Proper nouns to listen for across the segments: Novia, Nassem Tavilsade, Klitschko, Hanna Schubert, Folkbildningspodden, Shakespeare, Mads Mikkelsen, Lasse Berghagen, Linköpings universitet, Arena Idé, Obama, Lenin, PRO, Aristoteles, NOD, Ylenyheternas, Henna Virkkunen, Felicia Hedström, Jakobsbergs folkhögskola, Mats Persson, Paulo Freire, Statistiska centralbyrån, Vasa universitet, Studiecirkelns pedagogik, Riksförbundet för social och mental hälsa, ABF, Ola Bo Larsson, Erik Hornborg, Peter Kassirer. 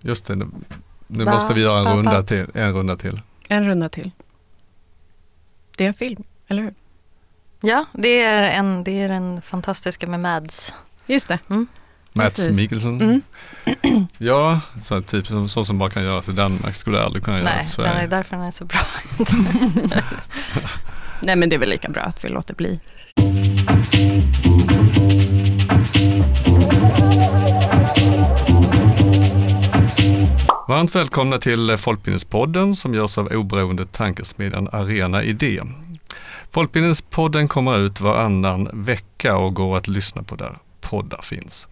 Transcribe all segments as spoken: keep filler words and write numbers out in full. Just det, nu ba, måste vi göra en, ba, runda ba. Till, en runda till. En runda till. Det är en film, eller hur? Ja, det är en, det är den fantastiska med Mads. Just det. Mm. Mads Mikkelsen. Mm. Ja, så typ som, så som bara kan göras i Danmark skulle aldrig kunna göras i Sverige. Nej, det är därför den är så bra. Nej, men det är väl lika bra att vi låter bli. Varmt välkomna till Folkbildningspodden som görs av oberoende tankesmedjan Arena Idé. Folkbildningspodden kommer ut varannan vecka och går att lyssna på där poddar finns.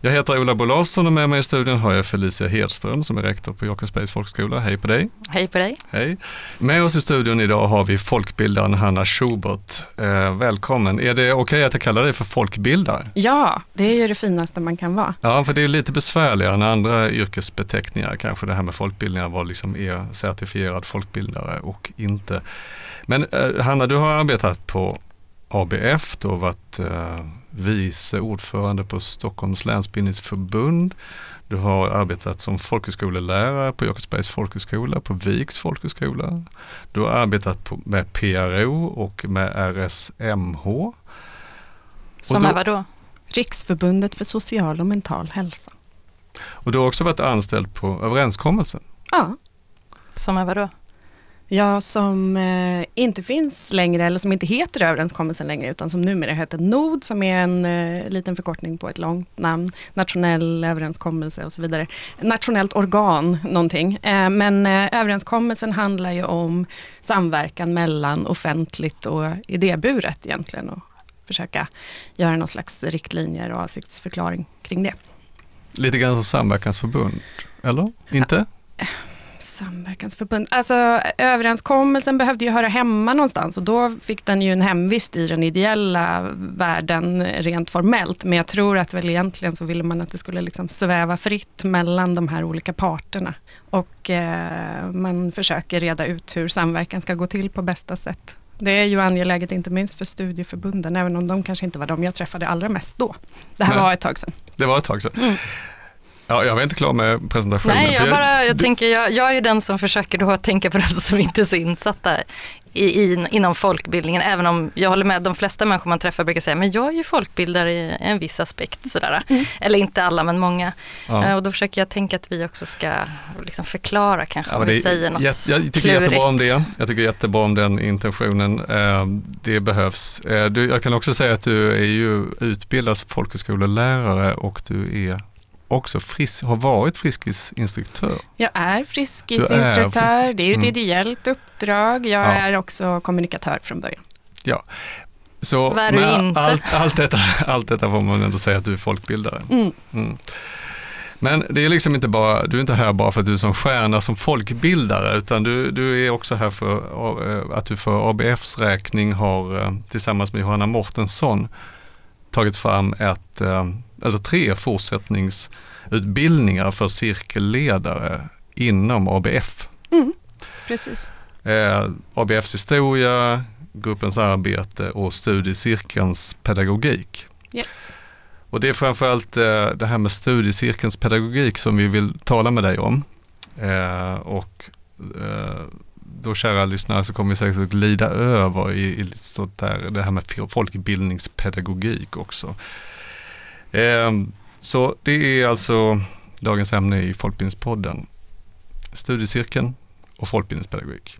Jag heter Ola Bo Larsson och med mig i studion har jag Felicia Hedström som är rektor på Jakobsbergs folkhögskola. Hej på dig! Hej på dig! Hej! Med oss i studion idag har vi folkbildaren Hanna Schubert. Eh, välkommen! Är det okej okay att jag kallar dig för folkbildare? Ja, det är ju det finaste man kan vara. Ja, för det är lite besvärligare när andra yrkesbeteckningar, kanske det här med folkbildningar, var liksom är certifierad folkbildare och inte. Men eh, Hanna, du har arbetat på A B F, du har varit eh, vice ordförande på Stockholms länsbildningsförbund. Du har arbetat som folkhögskolelärare på Jakobsbergs folkhögskola, på Viks folkhögskola. Du har arbetat på, med P R O och med R S M H. Som är vad då? Riksförbundet för social och mental hälsa. Och du har också varit anställd på överenskommelsen? Ja. Som är vad då? Ja, som eh, inte finns längre, eller som inte heter överenskommelsen längre, utan som numera heter N O D, som är en eh, liten förkortning på ett långt namn, nationell överenskommelse och så vidare, nationellt organ någonting. Eh, men eh, överenskommelsen handlar ju om samverkan mellan offentligt och idéburet egentligen, och försöka göra någon slags riktlinjer och avsiktsförklaring kring det. Lite grann som samverkansförbund, eller? Inte? Ja. Samverkansförbund. Alltså överenskommelsen behövde ju höra hemma någonstans och då fick den ju en hemvist i den ideella världen rent formellt, men jag tror att väl egentligen så ville man att det skulle liksom sväva fritt mellan de här olika parterna och eh, man försöker reda ut hur samverkan ska gå till på bästa sätt. Det är ju angeläget inte minst för studieförbunden, även om de kanske inte var de jag träffade allra mest då. Det här Nej, var ett tag sedan. Det var ett tag sedan. Mm. Ja, jag var inte klar med presentationen. Nej, jag, bara, jag, tänker, jag, jag är den som försöker då tänka på de som inte är så insatta i, in, inom folkbildningen. Även om jag håller med, de flesta människor man träffar brukar säga men jag är ju folkbildare i en viss aspekt. Sådär. Mm. Eller inte alla, men många. Ja. Och då försöker jag tänka att vi också ska liksom förklara kanske ja, om vi säger något klurigt. Jag, jag tycker jättebra om det. Jag tycker jättebra om den intentionen. Det behövs. Jag kan också säga att du är ju utbildad folkhögskolelärare och du är... också frisk, har varit friskisinstruktör. Jag är friskisinstruktör. Är frisk. Det är ju ett mm. ideellt uppdrag. Jag ja. är också kommunikatör från början. Ja. Så med allt, allt, detta, allt detta får man ändå säga att du är folkbildare. Mm. Mm. Men det är liksom inte bara, du är inte här bara för att du är som stjärna som folkbildare, utan du, du är också här för att du för A B F:s räkning har tillsammans med Johanna Mortensson tagit fram ett eller tre fortsättningsutbildningar för cirkelledare inom A B F. Mm, precis. Eh, A B F:s historia, gruppens arbete och studiecirkelns pedagogik. Yes. Och det är framförallt eh, det här med studiecirkelns pedagogik som vi vill tala med dig om. Eh, och eh, då, kära lyssnare, så kommer vi säkert att glida över i, i sånt där, det här med folkbildningspedagogik också. Så det är alltså dagens ämne i Folkbildningspodden, studiecirkeln och folkbildningspedagogik.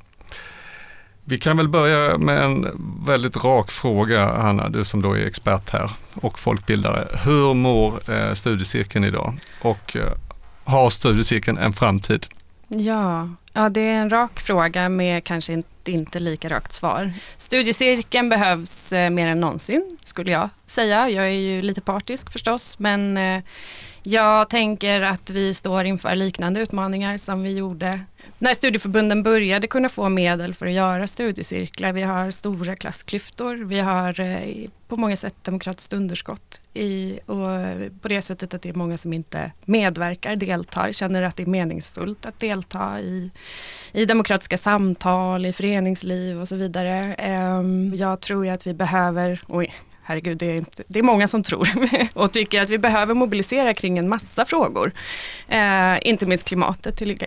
Vi kan väl börja med en väldigt rak fråga, Hanna, du som då är expert här och folkbildare. Hur mår studiecirkeln idag och har studiecirkeln en framtid? Ja, ja, det är en rak fråga med kanske inte inte lika rakt svar. Studiecirkeln behövs eh, mer än någonsin skulle jag säga. Jag är ju lite partisk förstås, men eh, jag tänker att vi står inför liknande utmaningar som vi gjorde när studieförbunden började kunna få medel för att göra studiecirklar. Vi har stora klassklyftor, vi har eh, på många sätt demokratiskt underskott i, och på det sättet att det är många som inte medverkar, deltar, känner att det är meningsfullt att delta i, i demokratiska samtal, i föreningsliv och så vidare. Jag tror att vi behöver, och herregud, det är, inte, det är många som tror och tycker att vi behöver mobilisera kring en massa frågor. Eh, inte minst klimatet till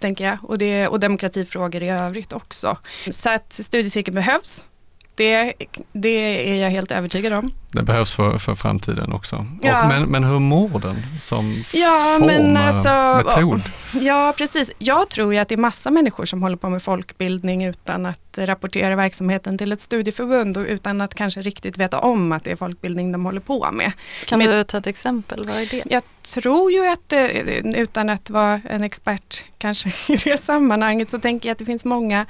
tänker jag och, det, och demokratifrågor i övrigt också. Så att studiecirkeln behövs. Det, det är jag helt övertygad om. Det behövs för, för framtiden också. Ja. Och men, men hur mår den som ja, form, men alltså, metod? Ja, precis. Jag tror ju att det är massa människor som håller på med folkbildning utan att rapportera verksamheten till ett studieförbund och utan att kanske riktigt veta om att det är folkbildning de håller på med. Kan men, du ta ett exempel? Vad är det? Jag tror ju att, utan att vara en expert kanske i det sammanhanget, så tänker jag att det finns många,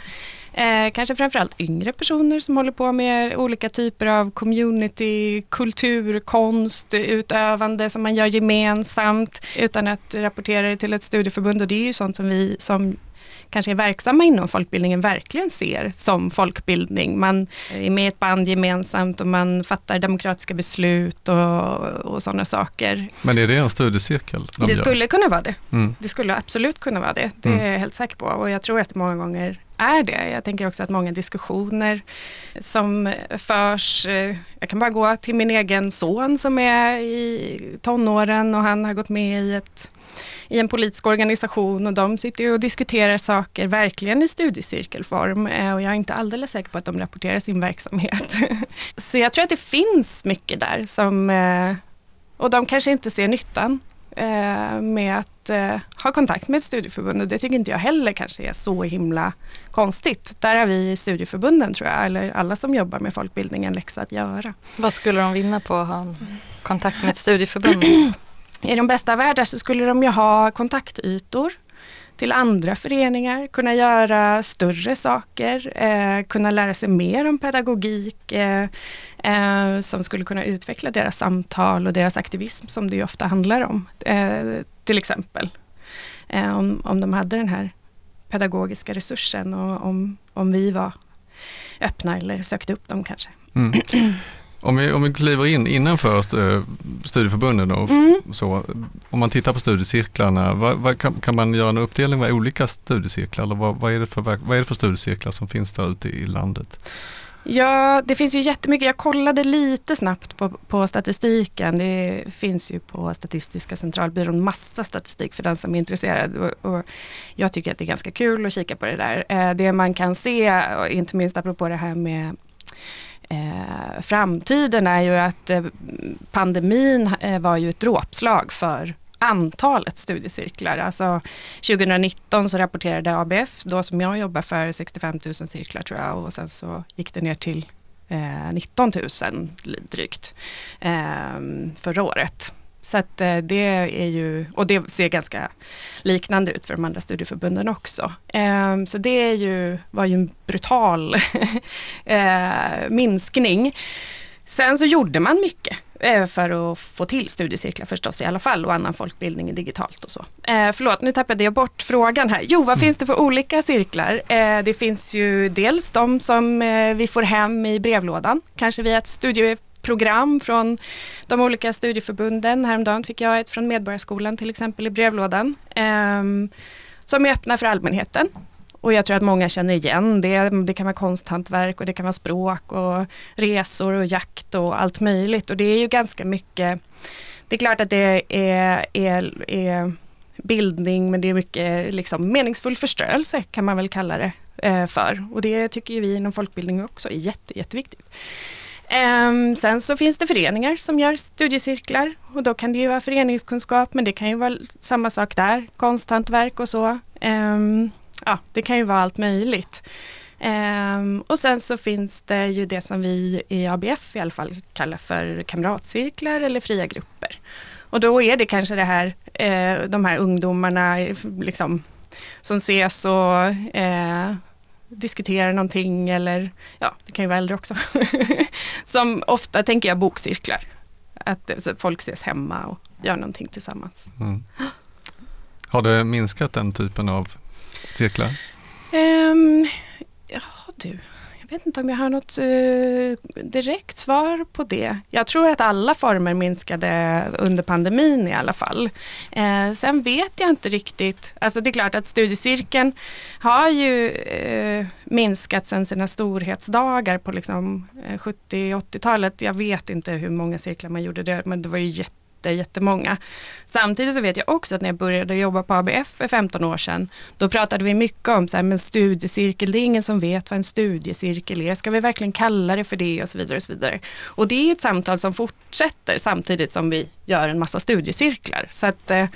eh, kanske framförallt yngre personer som håller på med olika typer av community, kultur, konst, utövande som man gör gemensamt utan att rapportera det till ett studieförbund. Och det är ju sånt som vi som kanske är verksamma inom folkbildningen verkligen ser som folkbildning. Man är med i ett band gemensamt och man fattar demokratiska beslut och, och sådana saker. Men är det en studiecirkel? De det gör? skulle kunna vara det. Mm. Det skulle absolut kunna vara det. Det mm. är jag helt säker på. Och jag tror att det många gånger är det. Jag tänker också att många diskussioner som förs, jag kan bara gå till min egen son som är i tonåren och han har gått med i ett i en politisk organisation och de sitter ju och diskuterar saker verkligen i studiecirkelform och jag är inte alldeles säker på att de rapporterar sin verksamhet. Så jag tror att det finns mycket där som, och de kanske inte ser nyttan med att ha kontakt med ett studieförbund och det tycker inte jag heller kanske är så himla konstigt. Där har vi studieförbunden tror jag, eller alla som jobbar med folkbildningen läxa att göra. Vad skulle de vinna på att ha kontakt med ett studieförbund? I de bästa världar så skulle de ju ha kontaktytor till andra föreningar, kunna göra större saker, eh, kunna lära sig mer om pedagogik eh, eh, som skulle kunna utveckla deras samtal och deras aktivism som det ju ofta handlar om. Eh, till exempel eh, om, om de hade den här pedagogiska resursen och om, om vi var öppna eller sökte upp dem kanske. Mm. Om vi, om vi kliver in innanför studieförbunden och mm. så, om man tittar på studiecirklarna, vad, vad, kan, kan man göra en uppdelning av olika studiecirklar eller vad, vad, är det för, vad är det för studiecirklar som finns där ute i landet? Ja, det finns ju jättemycket. Jag kollade lite snabbt på, på statistiken. Det finns ju på Statistiska centralbyrån massa statistik för den som är intresserad. Och, och jag tycker att det är ganska kul att kika på det där. Det man kan se, inte minst apropå det här med Eh, framtiden är ju att eh, pandemin eh, var ju ett dråpslag för antalet studiecirklar. Alltså tjugonitton så rapporterade A B F, då som jag jobbar för, sextiofem tusen cirklar tror jag och sen så gick det ner till eh, nitton tusen drygt eh, förra året. Så att eh, det är ju, och det ser ganska liknande ut för de andra studieförbunden också. Eh, så det är ju, var ju en brutal eh, minskning. Sen så gjorde man mycket eh, för att få till studiecirklar förstås i alla fall och annan folkbildning digitalt och så. Eh, förlåt, nu tappade jag bort frågan här. Jo, vad mm. finns det för olika cirklar? Eh, det finns ju dels de som eh, vi får hem i brevlådan, kanske via ett studie program från de olika studieförbunden. Häromdagen fick jag ett från Medborgarskolan till exempel i brevlådan eh, som är öppna för allmänheten. Och jag tror att många känner igen det. Det kan vara konsthantverk och det kan vara språk och resor och jakt och allt möjligt. Och det är ju ganska mycket, det är klart att det är, är, är bildning men det är mycket liksom meningsfull förstörelse kan man väl kalla det eh, för. Och det tycker ju vi inom folkbildning också är jätte, jätteviktigt. Um, sen så finns det föreningar som gör studiecirklar och då kan det ju vara föreningskunskap men det kan ju vara samma sak där, konsthantverk och så. Um, ja, det kan ju vara allt möjligt. Um, och sen så finns det ju det som vi i A B F i alla fall kallar för kamratcirklar eller fria grupper. Och då är det kanske det här, eh, de här ungdomarna liksom, som ses och... Eh, diskutera någonting eller, ja, det kan ju vara äldre också. Som ofta, tänker jag, bokcirklar. Att folk ses hemma och gör någonting tillsammans. Mm. Har det minskat den typen av cirklar? Um, ja, du. Jag vet inte om jag har något eh, direkt svar på det. Jag tror att alla former minskade under pandemin i alla fall. Eh, sen vet jag inte riktigt. Alltså det är klart att studiecirkeln har ju eh, minskat sedan sina storhetsdagar på liksom sjuttio-åttiotalet. Jag vet inte hur många cirklar man gjorde det, men det var ju jätte Det är jättemånga. Samtidigt så vet jag också att när jag började jobba på A B F för femton år sedan, då pratade vi mycket om så här, men studiecirkel, det är ingen som vet vad en studiecirkel är. Ska vi verkligen kalla det för det och så vidare och så vidare. Och det är ett samtal som fortsätter samtidigt som vi gör en massa studiecirklar. Så att eh,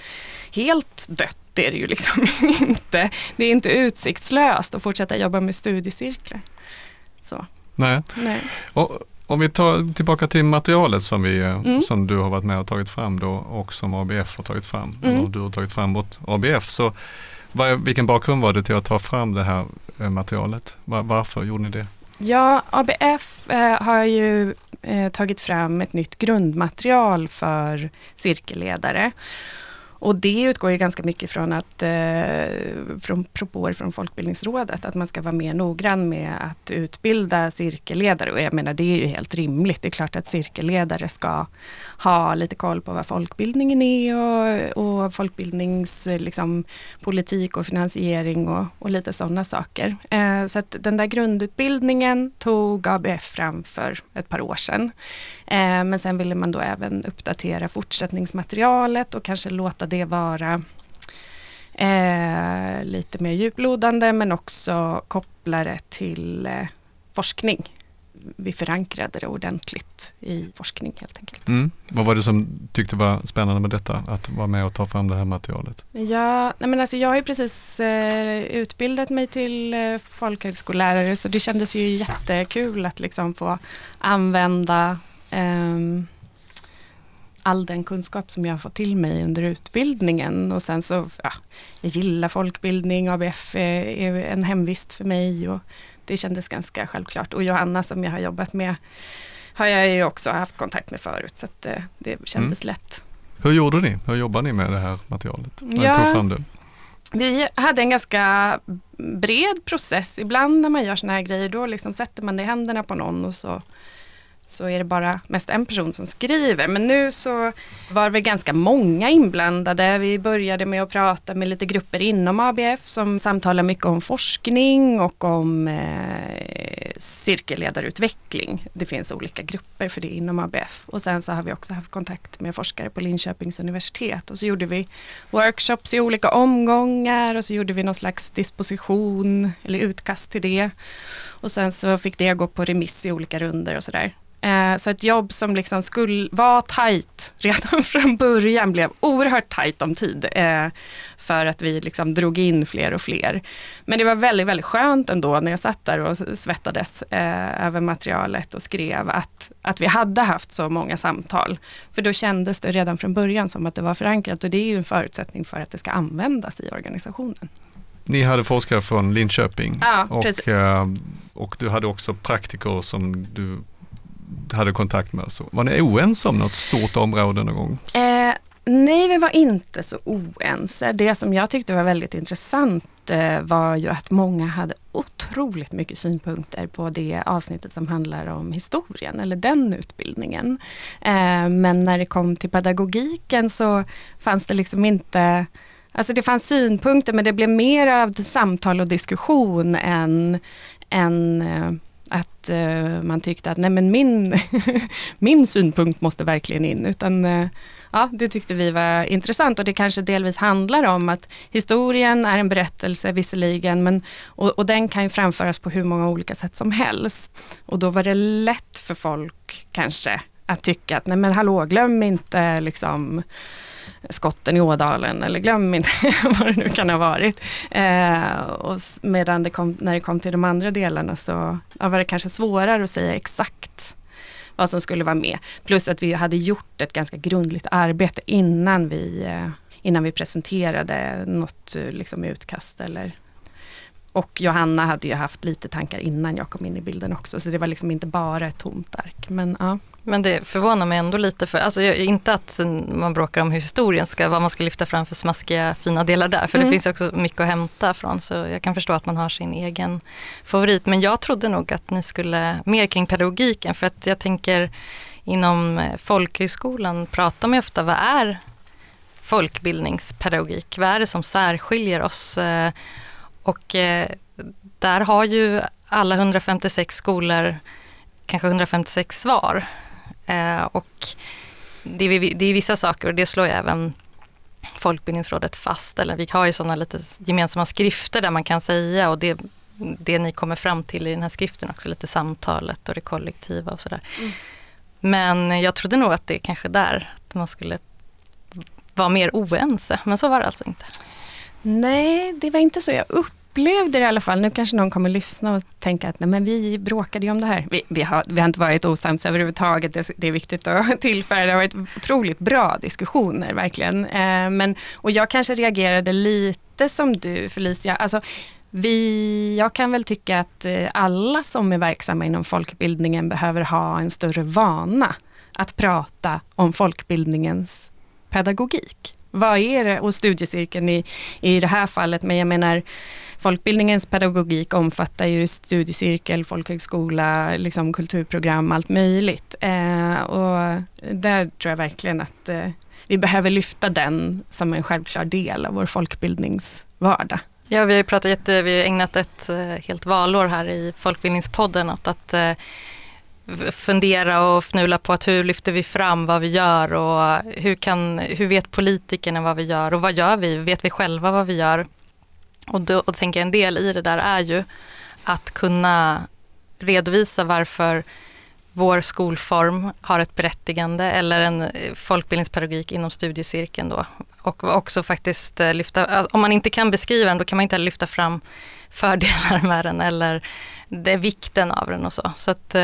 helt dött är det ju liksom inte. Det är inte utsiktslöst att fortsätta jobba med studiecirklar. Så. Nej. Nej. Och om vi tar tillbaka till materialet som, vi, mm. som du har varit med och tagit fram då och som A B F har tagit fram, mm. eller du har tagit fram mot A B F, så var, vilken bakgrund var det till att ta fram det här materialet? Var, varför gjorde ni det? Ja, A B F eh, har ju eh, tagit fram ett nytt grundmaterial för cirkelledare. Och det utgår ju ganska mycket från att, eh, från propåer från Folkbildningsrådet, att man ska vara mer noggrann med att utbilda cirkelledare. Och jag menar, det är ju helt rimligt. Det är klart att cirkelledare ska ha lite koll på vad folkbildningen är och, och folkbildningspolitik och finansiering och, och lite sådana saker. Eh, så att den där grundutbildningen tog A B F fram för ett par år sedan. Eh, men sen ville man då även uppdatera fortsättningsmaterialet och kanske låta det vara eh, lite mer djuplodande, men också koppla det till eh, forskning. Vi förankrade det ordentligt i forskning helt enkelt. Mm. Vad var det som tyckte var spännande med detta, att vara med och ta fram det här materialet? Ja, nej men alltså jag har ju precis eh, utbildat mig till eh, folkhögskollärare, så det kändes ju jättekul att liksom få använda eh, all den kunskap som jag har fått till mig under utbildningen. Och sen så, ja, jag gillar folkbildning, A B F är en hemvist för mig och det kändes ganska självklart. Och Johanna som jag har jobbat med har jag ju också haft kontakt med förut, så att det kändes mm. lätt. Hur gjorde ni? Hur jobbar ni med det här materialet? När ja, tog fram det? Vi hade en ganska bred process. Ibland när man gör såna här grejer, då liksom sätter man det i händerna på någon och så så är det bara mest en person som skriver. Men nu så var vi ganska många inblandade. Vi började med att prata med lite grupper inom A B F som samtalar mycket om forskning och om eh, cirkelledarutveckling. Det finns olika grupper för det inom A B F. Och sen så har vi också haft kontakt med forskare på Linköpings universitet. Och så gjorde vi workshops i olika omgångar och så gjorde vi någon slags disposition eller utkast till det. Och sen så fick det gå på remiss i olika runder och sådär. Så ett jobb som liksom skulle vara tajt redan från början blev oerhört tajt om tid för att vi liksom drog in fler och fler. Men det var väldigt, väldigt skönt ändå när jag satt där och svettades över materialet och skrev att, att vi hade haft så många samtal. För då kändes det redan från början som att det var förankrat, och det är ju en förutsättning för att det ska användas i organisationen. Ni hade forskare från Linköping, ja, och, och du hade också praktiker som du hade kontakt med. Så var ni oense om något stort område någon gång? Eh, nej, vi var inte så oense. Det som jag tyckte var väldigt intressant eh, var ju att många hade otroligt mycket synpunkter på det avsnittet som handlar om historien eller den utbildningen. Eh, men när det kom till pedagogiken så fanns det liksom inte... Alltså det fanns synpunkter, men det blev mer av samtal och diskussion än... än eh, att uh, man tyckte att nej, men min, min synpunkt måste verkligen in. Utan uh, ja, det tyckte vi var intressant, och det kanske delvis handlar om att historien är en berättelse visserligen, men, och, och den kan ju framföras på hur många olika sätt som helst. Och då var det lätt för folk kanske att tycka att nej men hallå, glöm inte liksom skotten i Ådalen, eller glöm inte vad det nu kan ha varit. Eh, och medan det kom, när det kom till de andra delarna så ja, var det kanske svårare att säga exakt vad som skulle vara med. Plus att vi hade gjort ett ganska grundligt arbete innan vi, eh, innan vi presenterade något liksom, utkast eller Och Johanna hade ju haft lite tankar innan jag kom in i bilden också, så det var liksom inte bara ett tomt ark. Men, ja. Men det förvånar mig ändå lite, för alltså, inte att man bråkar om hur historien ska, vad man ska lyfta fram för smaskiga fina delar där, för mm. det finns också mycket att hämta från, så jag kan förstå att man har sin egen favorit. Men jag trodde nog att ni skulle mer kring pedagogiken, för att jag tänker inom folkhögskolan pratar man ofta, vad är folkbildningspedagogik? Vad är det som särskiljer oss? Och eh, där har ju alla hundrafemtiosex skolor kanske hundrafemtiosex svar. Eh, och det är, det är vissa saker, och det slår ju även Folkbildningsrådet fast. Eller vi har ju sådana lite gemensamma skrifter där man kan säga, och det, det ni kommer fram till i den här skriften också, lite samtalet och det kollektiva och sådär. Mm. Men jag trodde nog att det kanske där att man skulle vara mer oense, men så var det alltså inte. Nej, det var inte så jag upplevde det i alla fall. Nu kanske någon kommer lyssna och tänka att nej, men vi bråkade ju om det här. Vi, vi, har, vi har inte varit osams överhuvudtaget, det, det är viktigt att tillföra. Det har varit otroligt bra diskussioner, verkligen. Eh, men, och jag kanske reagerade lite som du, Felicia. Alltså, vi, jag kan väl tycka att alla som är verksamma inom folkbildningen behöver ha en större vana att prata om folkbildningens pedagogik. Vad är det? Och studiecirkeln i, i det här fallet. Men jag menar, folkbildningens pedagogik omfattar ju studiecirkel, folkhögskola, liksom kulturprogram, allt möjligt. Eh, och där tror jag verkligen att eh, vi behöver lyfta den som en självklar del av vår folkbildningsvardag. Ja, vi har ju pratat jätte, vi har ägnat ett helt valår här i Folkbildningspodden åt att eh, fundera och fnula på att hur lyfter vi fram vad vi gör, och hur, kan, hur vet politikerna vad vi gör, och vad gör vi? Vet vi själva vad vi gör? Och då och tänker jag, en del i det där är ju att kunna redovisa varför vår skolform har ett berättigande, eller en folkbildningspedagogik inom studiecirkeln då. Och också faktiskt lyfta, om man inte kan beskriva den, då kan man inte lyfta fram fördelar med den eller det vikten av den och så. Så att,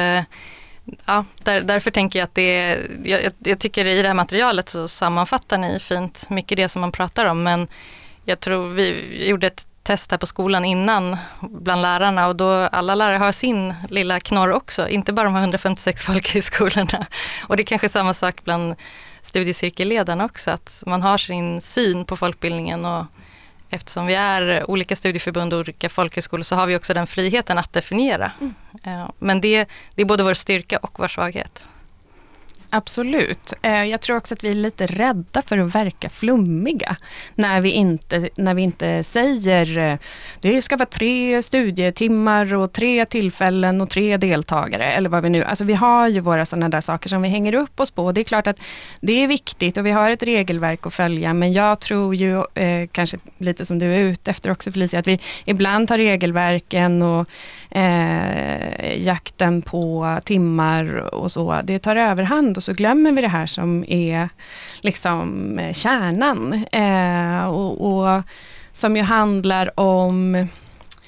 ja, där, därför tänker jag att det är, jag, jag tycker i det här materialet så sammanfattar ni fint mycket det som man pratar om, men jag tror vi gjorde ett test här på skolan innan bland lärarna, och då alla lärare har sin lilla knorr också, inte bara de här hundrafemtiosex folkhögskolorna. Och det är kanske samma sak bland studiecirkelledarna också, att man har sin syn på folkbildningen, och eftersom vi är olika studieförbund och olika folkhögskolor så har vi också den friheten att definiera. Mm. Men det, det är både vår styrka och vår svaghet. Absolut. Jag tror också att vi är lite rädda för att verka flummiga när vi inte, när vi inte säger det ska vara tre studietimmar och tre tillfällen och tre deltagare eller vad vi nu... Alltså vi har ju våra sådana där saker som vi hänger upp oss på. Det är klart att det är viktigt och vi har ett regelverk att följa, men jag tror ju, eh, kanske lite som du är ute efter också, Felicia, att vi ibland tar regelverken och eh, jakten på timmar och så. Det tar överhand. Och så glömmer vi det här som är liksom kärnan eh, och, och som ju handlar om...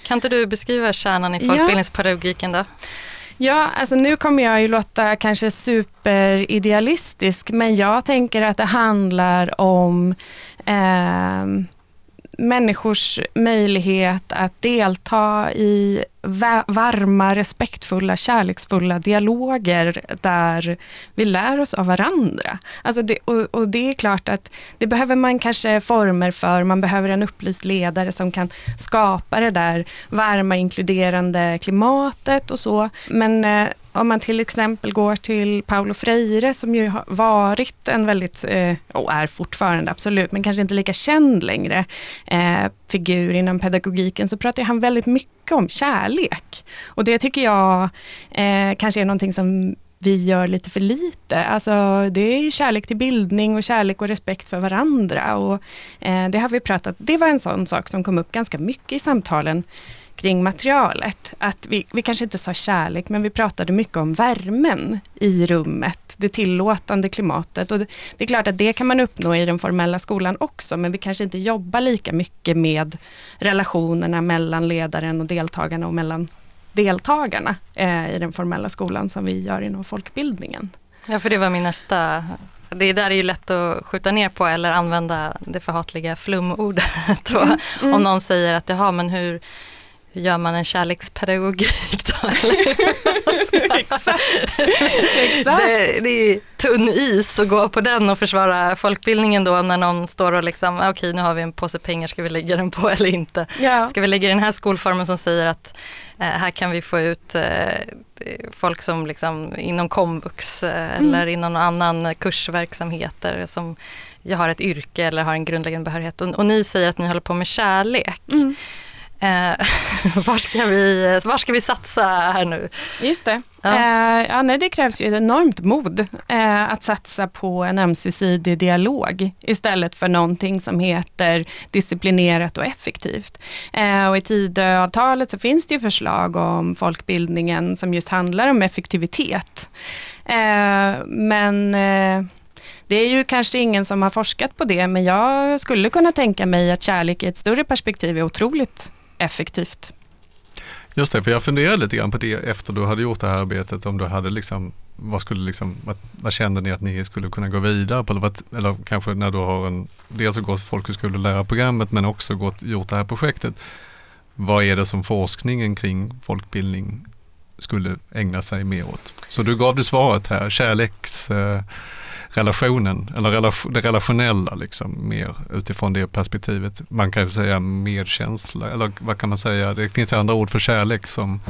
Kan inte du beskriva kärnan i folkbildningspedagogiken då? Ja, alltså nu kommer jag ju låta kanske superidealistisk, men jag tänker att det handlar om eh, människors möjlighet att delta i varma, respektfulla, kärleksfulla dialoger där vi lär oss av varandra. Alltså det, och, och det är klart att det behöver man kanske former för. Man behöver en upplyst ledare som kan skapa det där varma, inkluderande klimatet och så. Men eh, om man till exempel går till Paulo Freire, som ju har varit en väldigt, eh, och är fortfarande absolut, men kanske inte lika känd längre, eh, figur inom pedagogiken, så pratar han väldigt mycket om kärlek. Och det tycker jag eh, kanske är någonting som vi gör lite för lite. Alltså det är ju kärlek till bildning och kärlek och respekt för varandra. Och eh, det har vi pratat, det var en sån sak som kom upp ganska mycket i samtalen kring materialet. Att vi, vi kanske inte sa kärlek, men vi pratade mycket om värmen i rummet, det tillåtande klimatet. Och det, det är klart att det kan man uppnå i den formella skolan också, men vi kanske inte jobbar lika mycket med relationerna mellan ledaren och deltagarna och mellan deltagarna eh, i den formella skolan som vi gör inom folkbildningen. Ja, för det var min nästa... Det där är ju lätt att skjuta ner på, eller använda det förhatliga flumordet. Mm, mm. Om någon säger att, jaha, men hur... Hur gör man en kärlekspedagogik då? Exakt. Exakt. Det, det är tunn is att gå på den och försvara folkbildningen då när någon står och liksom, okej okay, nu har vi en påse pengar, ska vi lägga den på eller inte? Ja. Ska vi lägga den här skolformen som säger att eh, här kan vi få ut eh, folk som liksom inom komvux eh, mm. eller inom någon annan kursverksamheter som jag har ett yrke eller har en grundläggande behörighet. Och, och ni säger att ni håller på med kärlek. Mm. Eh, var, ska vi, var ska vi satsa här nu? Just det. Ja. Eh, ja, nej, det krävs ju ett enormt mod eh, att satsa på en ömsesidig dialog istället för någonting som heter disciplinerat och effektivt. Eh, och i Tidöavtalet så finns det ju förslag om folkbildningen som just handlar om effektivitet. Eh, men... Eh, Det är ju kanske ingen som har forskat på det, men jag skulle kunna tänka mig att kärlek i ett större perspektiv är otroligt effektivt. Just det, för jag funderade lite grann på det efter du hade gjort det här arbetet, om du hade liksom, vad, skulle liksom, vad, vad kände ni att ni skulle kunna gå vidare på? Eller, vad, eller kanske när du har en, dels har gått folkhögskolelärarprogrammet men också gått, gjort det här projektet. Vad är det som forskningen kring folkbildning skulle ägna sig mer åt? Så du gav det svaret här, kärleks... Eh, relationen, eller relation, det relationella liksom, mer utifrån det perspektivet. Man kan ju säga medkänsla, eller vad kan man säga? Det finns andra ord för kärlek som...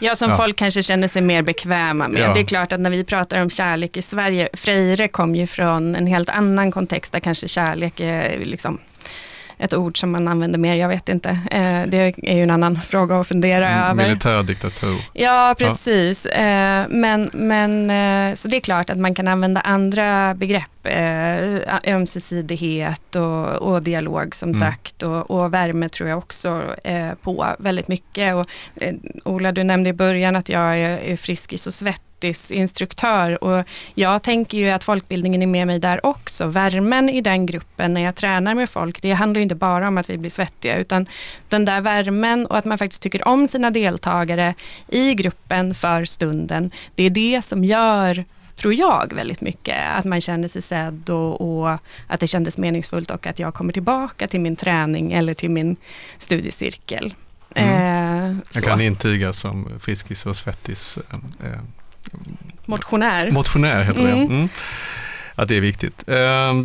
Ja, som ja. folk kanske känner sig mer bekväma med. Ja. Det är klart att när vi pratar om kärlek i Sverige, Freire kom ju från en helt annan kontext där kanske kärlek är liksom ett ord som man använder mer, jag vet inte. Eh, det är ju en annan fråga att fundera mm, över. Militärdiktatur. Ja, precis. Ja. Eh, men, men, eh, så det är klart att man kan använda andra begrepp. Eh, ömsesidighet och, och dialog som mm. sagt. Och, och värme tror jag också eh, på väldigt mycket. Och, eh, Ola, du nämnde i början att jag är, är friskis och svett. Instruktör och jag tänker ju att folkbildningen är med mig där också. Värmen i den gruppen när jag tränar med folk, det handlar ju inte bara om att vi blir svettiga utan den där värmen och att man faktiskt tycker om sina deltagare i gruppen för stunden. Det är det som gör, tror jag, väldigt mycket. Att man känner sig sedd och, och att det kändes meningsfullt och att jag kommer tillbaka till min träning eller till min studiecirkel. Mm. Eh, jag kan intyga som friskis och svettis eh, Motionär. Motionär heter mm. det. Mm. Att det är viktigt. Uh, jag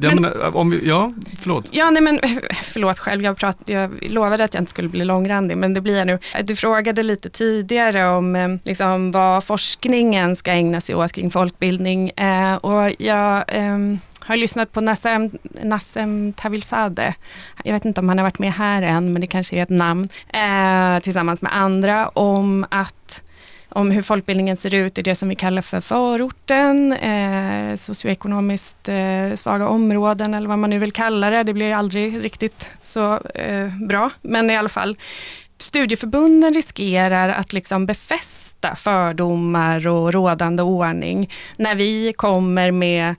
men, menar, om, ja, förlåt. Ja, nej men förlåt själv. Jag, prat, jag lovade att jag inte skulle bli långrandig, men det blir jag nu. Du frågade lite tidigare om liksom, vad forskningen ska ägna sig åt kring folkbildning. Uh, och jag... Um, har lyssnat på Nassem, Nassem Tavilsade. Jag vet inte om han har varit med här än, men det kanske är ett namn. Uh, tillsammans med andra om att om hur folkbildningen ser ut i det som vi kallar för förorten, eh, socioekonomiskt eh, svaga områden eller vad man nu vill kalla det. Det blir aldrig riktigt så eh, bra, men i alla fall. Studieförbunden riskerar att liksom befästa fördomar och rådande ordning när vi kommer med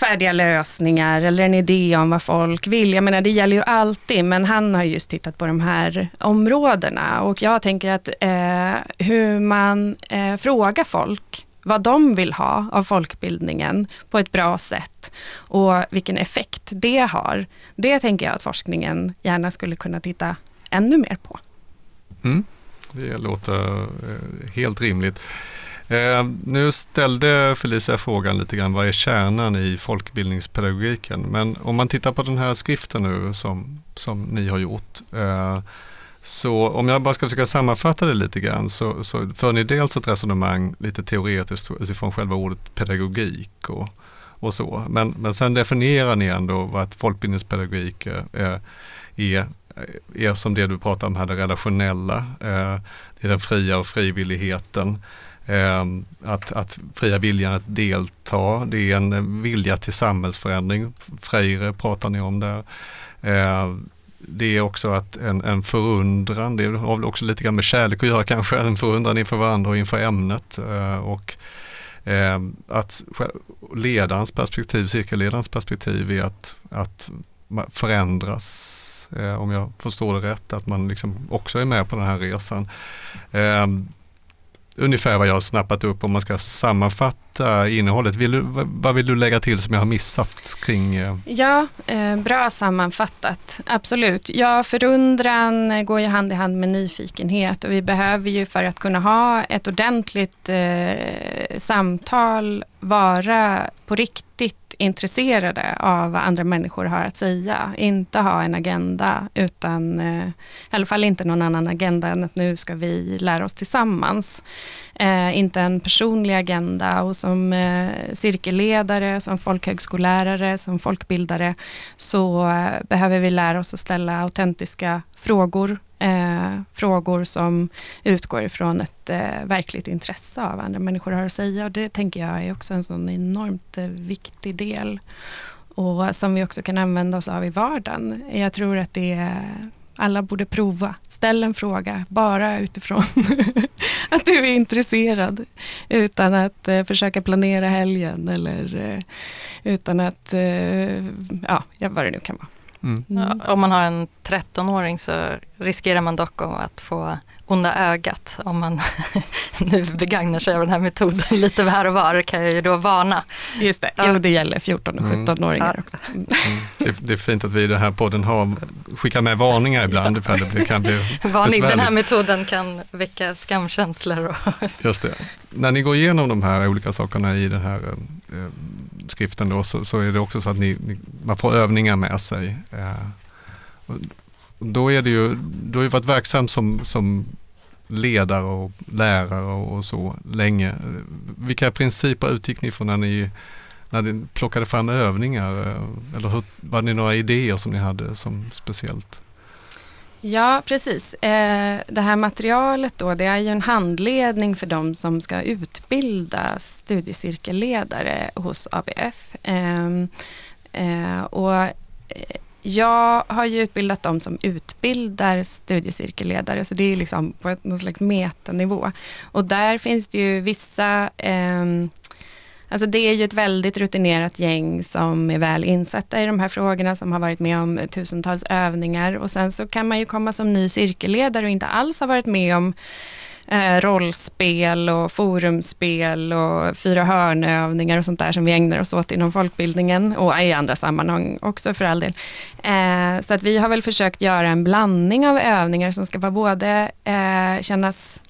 färdiga lösningar eller en idé om vad folk vill. Jag menar, det gäller ju alltid, men han har just tittat på de här områdena och jag tänker att eh, hur man eh, frågar folk vad de vill ha av folkbildningen på ett bra sätt och vilken effekt det har. Det tänker jag att forskningen gärna skulle kunna titta ännu mer på. Mm. Det låter helt rimligt. Eh, nu ställde Felicia frågan lite grann, vad är kärnan i folkbildningspedagogiken? Men om man tittar på den här skriften nu som, som ni har gjort, eh, så om jag bara ska försöka sammanfatta det lite grann så, så för ni dels ett resonemang lite teoretiskt utifrån själva ordet pedagogik och, och så. Men, men sen definierar ni ändå vad folkbildningspedagogik eh, är, är som det du pratar om här, det relationella, eh, det är den fria och frivilligheten. Att, att fria viljan att delta, det är en vilja till samhällsförändring. Freire pratar ni om där. Det är också att en, en förundran, det har väl också lite grann med kärlek att göra kanske, en förundran inför varandra och inför ämnet. Och att ledarens perspektiv, cirkelledarens perspektiv är att, att förändras. Om jag förstår det rätt, att man liksom också är med på den här resan. Ungefär vad jag har snappat upp om man ska sammanfatta konkreta innehållet. Vill du, vad vill du lägga till som jag har missat kring? Ja, bra sammanfattat. Absolut. Ja, förundran går ju hand i hand med nyfikenhet, och vi behöver ju för att kunna ha ett ordentligt eh, samtal vara på riktigt intresserade av vad andra människor har att säga. Inte ha en agenda, utan eh, i alla fall inte någon annan agenda än att nu ska vi lära oss tillsammans. Eh, inte en personlig agenda, och som eh, cirkelledare, som folkhögskollärare, som folkbildare så eh, behöver vi lära oss att ställa autentiska frågor. Eh, frågor som utgår ifrån ett eh, verkligt intresse av andra människor har att säga, och det tänker jag är också en sån enormt eh, viktig del, och som vi också kan använda oss av i vardagen. Jag tror att det är, alla borde prova, ställ en fråga bara utifrån att du är intresserad, utan att eh, försöka planera helgen eller eh, utan att eh, ja, vad det nu kan vara. Mm. Ja, om man har en trettonåring så riskerar man dock att få onda ögat om man nu begagnar sig av den här metoden lite här och var, kan jag ju då varna. Just det, ja. Jo, det gäller fjorton- och sjuttonåringar mm. också. Mm. Det, det är fint att vi i den här podden har skickat med varningar ibland, ja. För det kan bli besvärligt. Den här metoden kan väcka skamkänslor. Just det. När ni går igenom de här olika sakerna i den här eh, skriften då, så, så är det också så att ni, ni, man får övningar med sig. Eh, och, Då är det ju, du har ju varit verksam som, som ledare och lärare och, och så länge. Vilka principer utgick ni från när ni, när ni plockade fram övningar? Eller hur, var det några idéer som ni hade som speciellt? Ja, precis. Eh, det här materialet då, det är ju en handledning för de som ska utbilda studiecirkelledare hos A B F. Eh, eh, och... Jag har ju utbildat dem som utbildar studiecirkelledare, så det är liksom på någon slags metanivå. Och där finns det ju vissa... Eh, alltså det är ju ett väldigt rutinerat gäng som är väl insatta i de här frågorna, som har varit med om tusentals övningar. Och sen så kan man ju komma som ny cirkelledare och inte alls ha varit med om rollspel och forumspel och fyra hörnövningar och sånt där som vi ägnar oss åt inom folkbildningen och i andra sammanhang också för all del. Eh, så att vi har väl försökt göra en blandning av övningar som ska vara både eh, kännas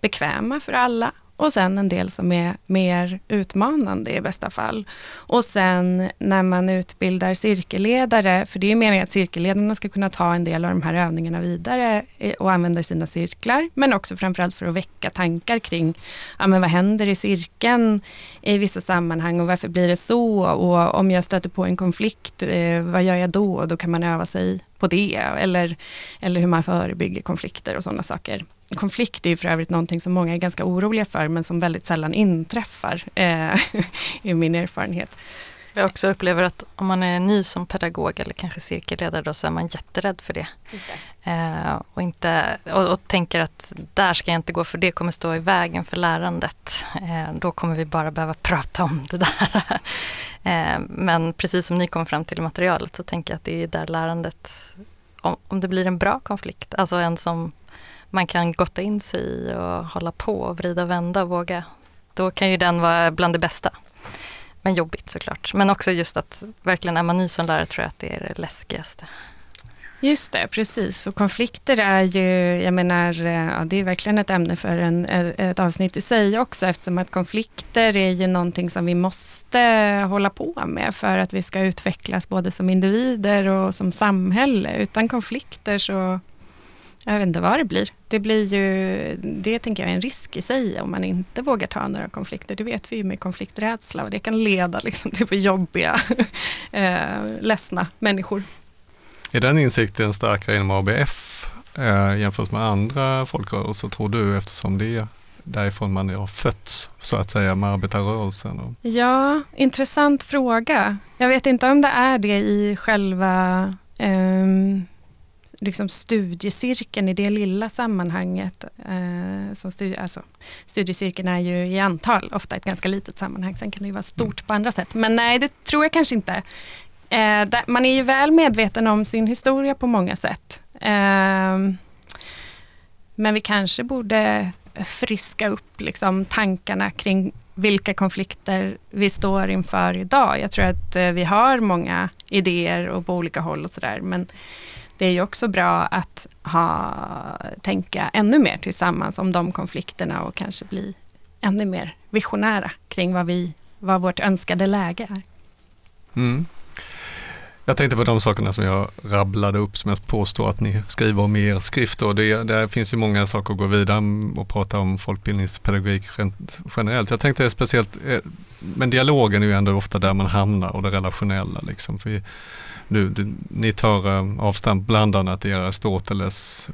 bekväma för alla, och sen en del som är mer utmanande i bästa fall. Och sen när man utbildar cirkelledare, för det är ju meningen att cirkelledarna ska kunna ta en del av de här övningarna vidare och använda sina cirklar, men också framförallt för att väcka tankar kring ja, men vad händer i cirkeln i vissa sammanhang och varför blir det så, och om jag stöter på en konflikt, vad gör jag då? Och då kan man öva sig på det, eller, eller hur man förebygger konflikter och sådana saker. Konflikt är ju för övrigt någonting som många är ganska oroliga för, men som väldigt sällan inträffar eh, i min erfarenhet. Jag också upplever att om man är ny som pedagog eller kanske cirkelledare då, så är man jätterädd för det. Just det. Eh, och, inte, och, och tänker att där ska jag inte gå, för det kommer stå i vägen för lärandet. Eh, då kommer vi bara behöva prata om det där. eh, men precis som ni kom fram till i materialet så tänker jag att det är där lärandet, om, om det blir en bra konflikt, alltså en som man kan gotta in sig i och hålla på och vrida, vända och våga. Då kan ju den vara bland det bästa. Men jobbigt såklart. Men också just att verkligen är man ny som lärare, tror jag att det är det läskigaste. Just det, precis. Och konflikter är ju, jag menar, ja, det är verkligen ett ämne för en, ett avsnitt i sig också, eftersom att konflikter är ju någonting som vi måste hålla på med för att vi ska utvecklas både som individer och som samhälle. Utan konflikter så... Jag vet inte vad det blir. Det blir ju, det tänker jag är en risk i sig om man inte vågar ta några konflikter. Det vet vi ju med konflikträdsla, och det kan leda liksom till för jobbiga, eh, ledsna människor. Är den insikten starkare inom A B F eh, jämfört med andra folkrörelser, tror du, eftersom det är därifrån man har fötts, så att säga, med arbetarrörelsen? Ja, intressant fråga. Jag vet inte om det är det i själva... Eh, liksom studiecirkeln i det lilla sammanhanget. Eh, som studie, alltså, studiecirkeln är ju i antal ofta ett ganska litet sammanhang. Sen kan det ju vara stort på andra sätt. Men nej, det tror jag kanske inte. Eh, där, man är ju väl medveten om sin historia på många sätt. Eh, men vi kanske borde friska upp liksom, tankarna kring vilka konflikter vi står inför idag. Jag tror att vi har många idéer och på olika håll och sådär, men det är ju också bra att ha, tänka ännu mer tillsammans om de konflikterna och kanske bli ännu mer visionära kring vad, vi, vad vårt önskade läge är. Mm. Jag tänkte på de sakerna som jag rabblade upp som jag påstår att ni skriver om i er skrift. Och det, där finns ju många saker att gå vidare och prata om folkbildningspedagogik generellt. Jag tänkte speciellt, men dialogen är ju ändå ofta där man hamnar och det relationella. Liksom. För nu, du, ni tar avstamp bland annat i Aristoteles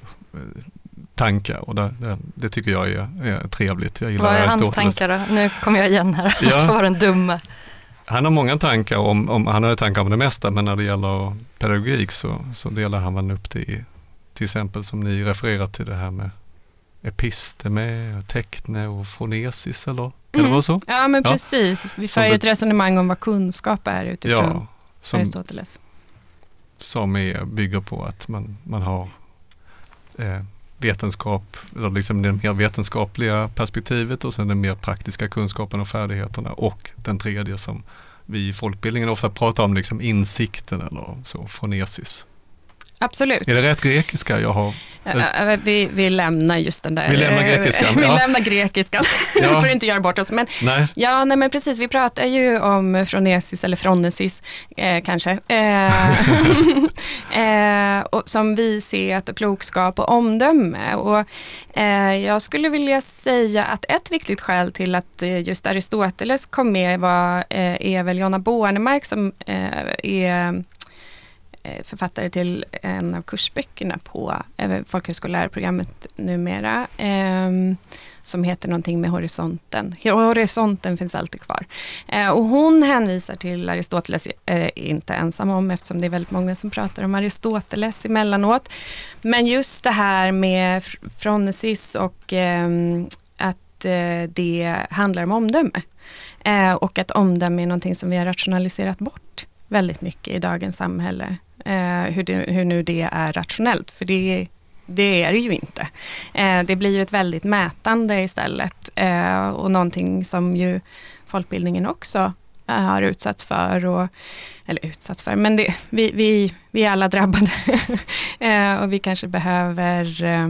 tankar och det, det, det tycker jag är, är trevligt. Jag gillar Vad är Aristoteles. Hans tankar då? Nu kommer jag igen här, ja. Att vara den dumma. Han har många tankar om, om, han har tankar om det mesta, men när det gäller pedagogik så, så delar han väl upp det i, till exempel som ni refererat till det här med episteme, tekne och fonesis, eller kan mm. det vara så? Ja, men ja. Precis. Vi får ju ett resonemang om vad kunskap är utifrån ja, som, Aristoteles. Som är, bygger på att man, man har eh, vetenskap, eller liksom det mer vetenskapliga perspektivet och sen den mer praktiska kunskapen och färdigheterna och den tredje som vi i folkbildningen ofta pratar om, liksom insikten eller så, fonesis. Absolut. Är det rätt grekiska jag har? Ja, vi, vi lämnar just den där. Vi lämnar grekiskan. Vi ja. lämnar grekiskan. Ja. Vi får inte göra bort oss. Men, nej. Ja, nej, men precis. Vi pratar ju om fronesis eller fronesis eh, kanske. Eh, eh, och som vi ser att och klokskap och omdöme. Och, eh, jag skulle vilja säga att ett viktigt skäl till att just Aristoteles kom med var eh, är väl Jonna Bornemark som eh, är författare till en av kursböckerna på folkhögskollärarprogrammet numera eh, som heter någonting med horisonten. Horisonten finns alltid kvar. Eh, och hon hänvisar till Aristoteles, eh, inte ensam om eftersom det är väldigt många som pratar om Aristoteles emellanåt. Men just det här med fronesis och eh, att eh, det handlar om omdöme. Eh, och att omdöme är någonting som vi har rationaliserat bort väldigt mycket i dagens samhälle. Eh, hur, det, hur nu det är rationellt. För det, det är det ju inte. Eh, det blir ju ett väldigt mätande istället. Eh, och någonting som ju folkbildningen också eh, har utsatts för. Och, eller utsatts för. Men det, vi, vi, vi är alla drabbade. eh, och vi kanske behöver eh,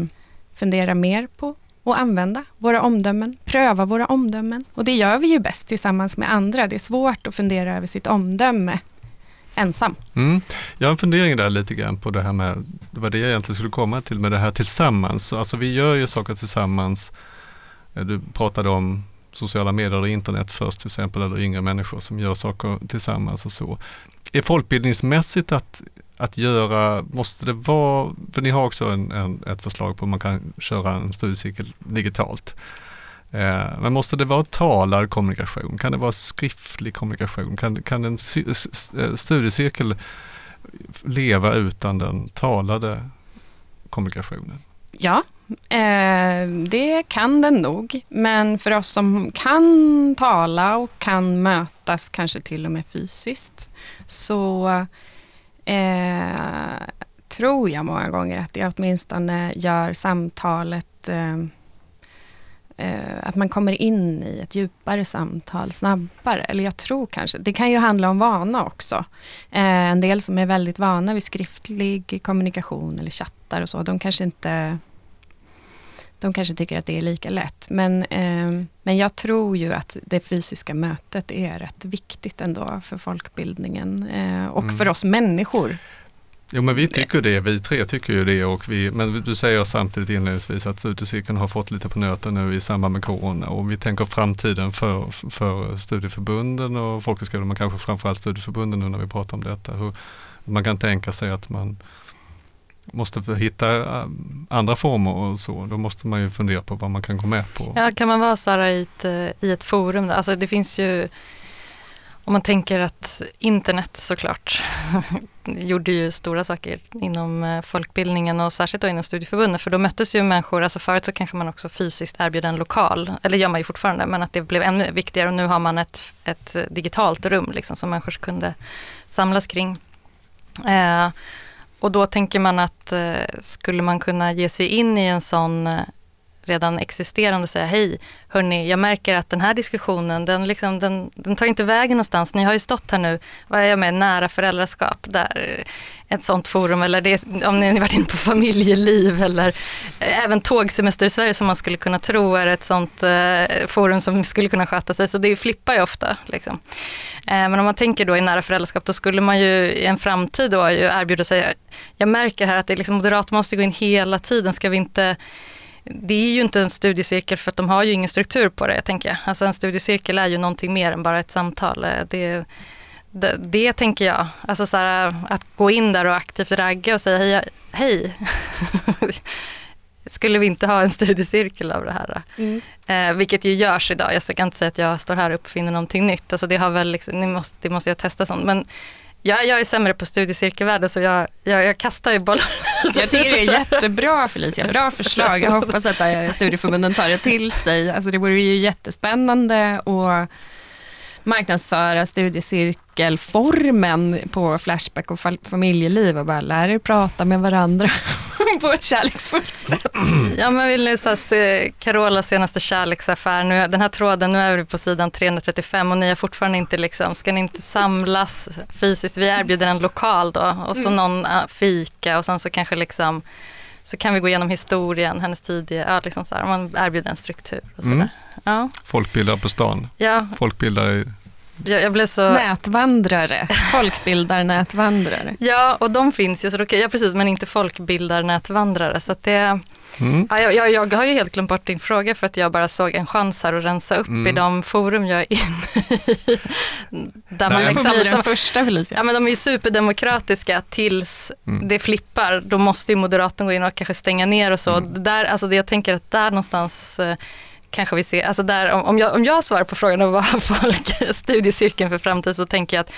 fundera mer på och använda våra omdömen, pröva våra omdömen. Och det gör vi ju bäst tillsammans med andra. Det är svårt att fundera över sitt omdöme ensam. Mm. Jag har en fundering där lite grann på det här med, det var det jag egentligen skulle komma till med det här tillsammans. Alltså vi gör ju saker tillsammans. Du pratade om sociala medier och internet först till exempel, eller yngre människor som gör saker tillsammans och så. Är folkbildningsmässigt att, att göra, måste det vara, för ni har också en, en, ett förslag på att man kan köra en studiecirkel digitalt. Men måste det vara talarkommunikation? Kan det vara skriftlig kommunikation? Kan, kan en studiecirkel leva utan den talade kommunikationen? Ja, eh, det kan den nog. Men för oss som kan tala och kan mötas kanske till och med fysiskt så eh, tror jag många gånger att det åtminstone gör samtalet eh, att man kommer in i ett djupare samtal snabbare, eller jag tror kanske det kan ju handla om vana också. En del som är väldigt vana vid skriftlig kommunikation eller chattar och så, de kanske inte de kanske tycker att det är lika lätt, men, men jag tror ju att det fysiska mötet är rätt viktigt ändå för folkbildningen och mm. för oss människor. Jo, men vi tycker det, vi tre tycker ju det, och vi, men du säger samtidigt inledningsvis att studiecirkeln har fått lite på nöten nu i samband med corona, och vi tänker framtiden för, för studieförbunden och folkhögskolorna, men kanske framförallt studieförbunden nu när vi pratar om detta. Hur man kan tänka sig att man måste hitta andra former och så, då måste man ju fundera på vad man kan gå med på. Ja, kan man vara så här i ett, i ett forum? Alltså det finns ju, om man tänker att internet såklart gjorde ju stora saker inom folkbildningen och särskilt då inom studieförbunden, för då möttes ju människor, alltså förut så kanske man också fysiskt erbjuder en lokal, eller gör man ju fortfarande, men att det blev ännu viktigare och nu har man ett, ett digitalt rum liksom, som människor kunde samlas kring. Eh, och då tänker man att eh, skulle man kunna ge sig in i en sån redan existerande och säga hej, hörni, jag märker att den här diskussionen, den, liksom, den, den tar inte vägen någonstans. Ni har ju stått här nu, vad är jag med, nära föräldraskap, där ett sånt forum, eller det, om ni har varit inne på familjeliv eller eh, även tågsemester i Sverige som man skulle kunna tro är ett sånt eh, forum som skulle kunna sköta sig, så det flippar ju ofta. Liksom. Eh, men om man tänker då i nära föräldraskap, då skulle man ju i en framtid då ju erbjuda sig, jag märker här att det är liksom, moderat måste gå in hela tiden, ska vi inte. Det är ju inte en studiecirkel för att de har ju ingen struktur på det, jag tänker. Alltså en studiecirkel är ju någonting mer än bara ett samtal. Det, det, det tänker jag. Alltså så här, att gå in där och aktivt ragga och säga hej, hej. Skulle vi inte ha en studiecirkel av det här? Mm. Eh, vilket ju görs idag. Jag kan inte säga att jag står här och uppfinner någonting nytt. Alltså det har väl liksom, ni måste, det måste jag testa sånt. Men Jag, jag är sämre på studiecirkelvärlden så jag, jag, jag kastar ju bollen. Jag tycker det är jättebra, Felicia. Bra förslag. Jag hoppas att studieförbunden tar det till sig. Alltså det vore ju jättespännande att marknadsföra studiecirkelformen på Flashback och familjeliv och bara lära er prata med varandra på ett kärleksfullt sätt. Ja, men vill ni se Carolas senaste kärleksaffär nu, den här tråden, nu är vi på sidan tre hundra trettiofem och ni är fortfarande inte liksom, ska ni inte samlas fysiskt, vi erbjuder en lokal då och så någon fika och sen så kanske liksom, så kan vi gå igenom historien, hennes tidiga, ja, liksom så här, man erbjuder en struktur och sådär. Mm. Ja. Folkbildare på stan. Ja. Folkbildare. Jag, jag blev så... Nätvandrare. Folkbildarnätvandrare. Ja, och de finns ju. Så då, ja, precis, men inte folkbildarnätvandrare. Så att det... Mm. Ja, jag, jag har ju helt glömt bort din fråga för att jag bara såg en chans här att rensa upp mm. i de forum jag är inne i. Där man liksom, bli den som, första, Felicia. Ja, men de är ju superdemokratiska tills mm. det flippar. Då måste ju moderatorn gå in och kanske stänga ner och så. Mm. Där, alltså, jag tänker att där någonstans... Kanske vi ser, alltså där, om, jag, om jag svarar på frågan om vad folk studiecirkeln för framtiden, så tänker jag att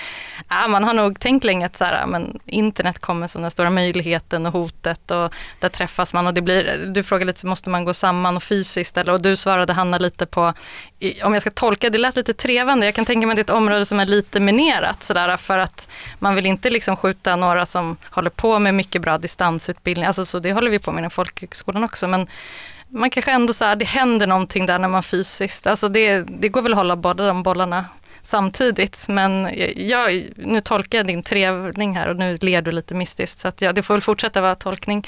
ja, man har nog tänkt länge att så här, men internet kommer som den stora möjligheten och hotet, och där träffas man och det blir, du frågade lite, måste man gå samman och fysiskt, eller, och du svarade, Hanna, lite på, om jag ska tolka, det lät lite trevande, jag kan tänka mig att det är ett område som är lite minerat så där, för att man vill inte liksom skjuta några som håller på med mycket bra distansutbildning, alltså, så det håller vi på med i folkhögskolan också, men man kanske ändå så här, det händer någonting där när man fysiskt, alltså det, det går väl att hålla båda de bollarna samtidigt, men jag, nu tolkar jag din trevning här och nu ler du lite mystiskt, så att jag, det får väl fortsätta vara tolkning.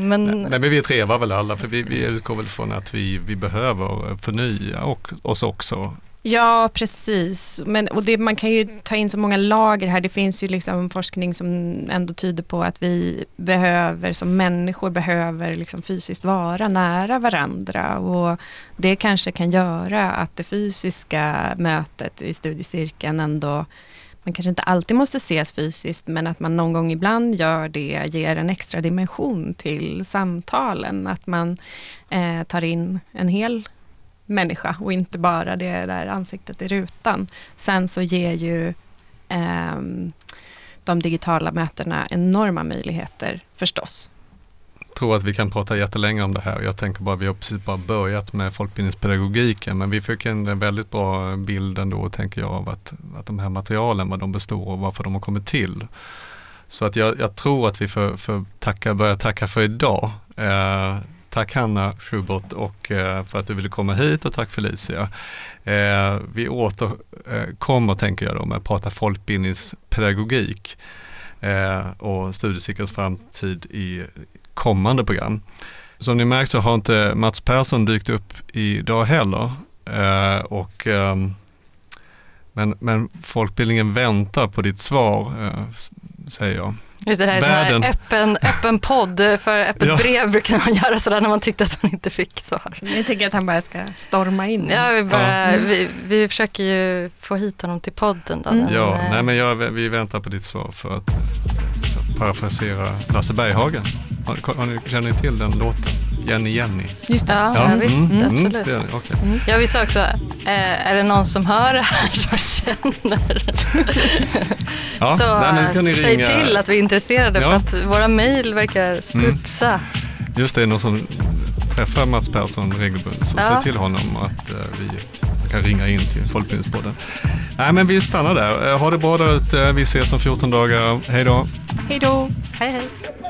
Men... Nej, men vi trevar väl alla, för vi, vi utgår väl från att vi, vi behöver förnya och, oss också. Ja, precis. Men, och det, man kan ju ta in så många lager här. Det finns ju liksom forskning som ändå tyder på att vi behöver, som människor behöver liksom fysiskt vara nära varandra. Och det kanske kan göra att det fysiska mötet i studiecirkeln ändå, man kanske inte alltid måste ses fysiskt, men att man någon gång ibland gör det, ger en extra dimension till samtalen. Att man eh, tar in en hel människa och inte bara det där ansiktet i rutan. Sen så ger ju eh, de digitala mötena enorma möjligheter, förstås. Jag tror att vi kan prata jättelänge om det här. Jag tänker bara, vi har precis bara börjat med folkbildningspedagogiken, men vi fick en väldigt bra bild ändå, tänker jag, av att, att de här materialen, vad de består och varför de har kommit till. Så att jag, jag tror att vi får, får tacka, börja tacka för idag. Eh, Tack Hanna Schubert och eh, för att du ville komma hit, och tack Felicia. Eh, vi återkommer, eh, tänker jag då, med att prata folkbildningspedagogik eh, och studiecirkelns framtid i kommande program. Som ni märkt så har inte Mats Persson dykt upp idag heller. Eh, och, eh, men, men folkbildningen väntar på ditt svar, eh, säger jag. Just det, här är en sån här öppen, öppen podd, för öppet ja. brev brukar man göra sådär när man tyckte att man inte fick svar. Jag tycker att han bara ska storma in. Ja, vi, bara, ja. vi, vi försöker ju få hit honom till podden. Då, mm. Ja, nej, men jag, vi väntar på ditt svar, för att parafrasera Lasse Berghagen. Har, har ni, känner ni till den låten? Jenny Jenny. Just det, ja, ja. ja visst, mm, absolut. Mm, det är det. Okay. Mm. Jag vill säga också, är det någon som hör det här som känner? Ja, så nej, ska ni säg ringa. Till att vi är intresserade, ja. För att våra mejl verkar studsa. Mm. Just det, är någon som träffar Mats Persson regelbundet, så ja. Säg till honom att vi kan ringa in till Folkbildningspodden. Nej, men vi stannar där. Ha det bra där ute. Vi ses om fjorton dagar. Hej då. Hej då. Hej hej.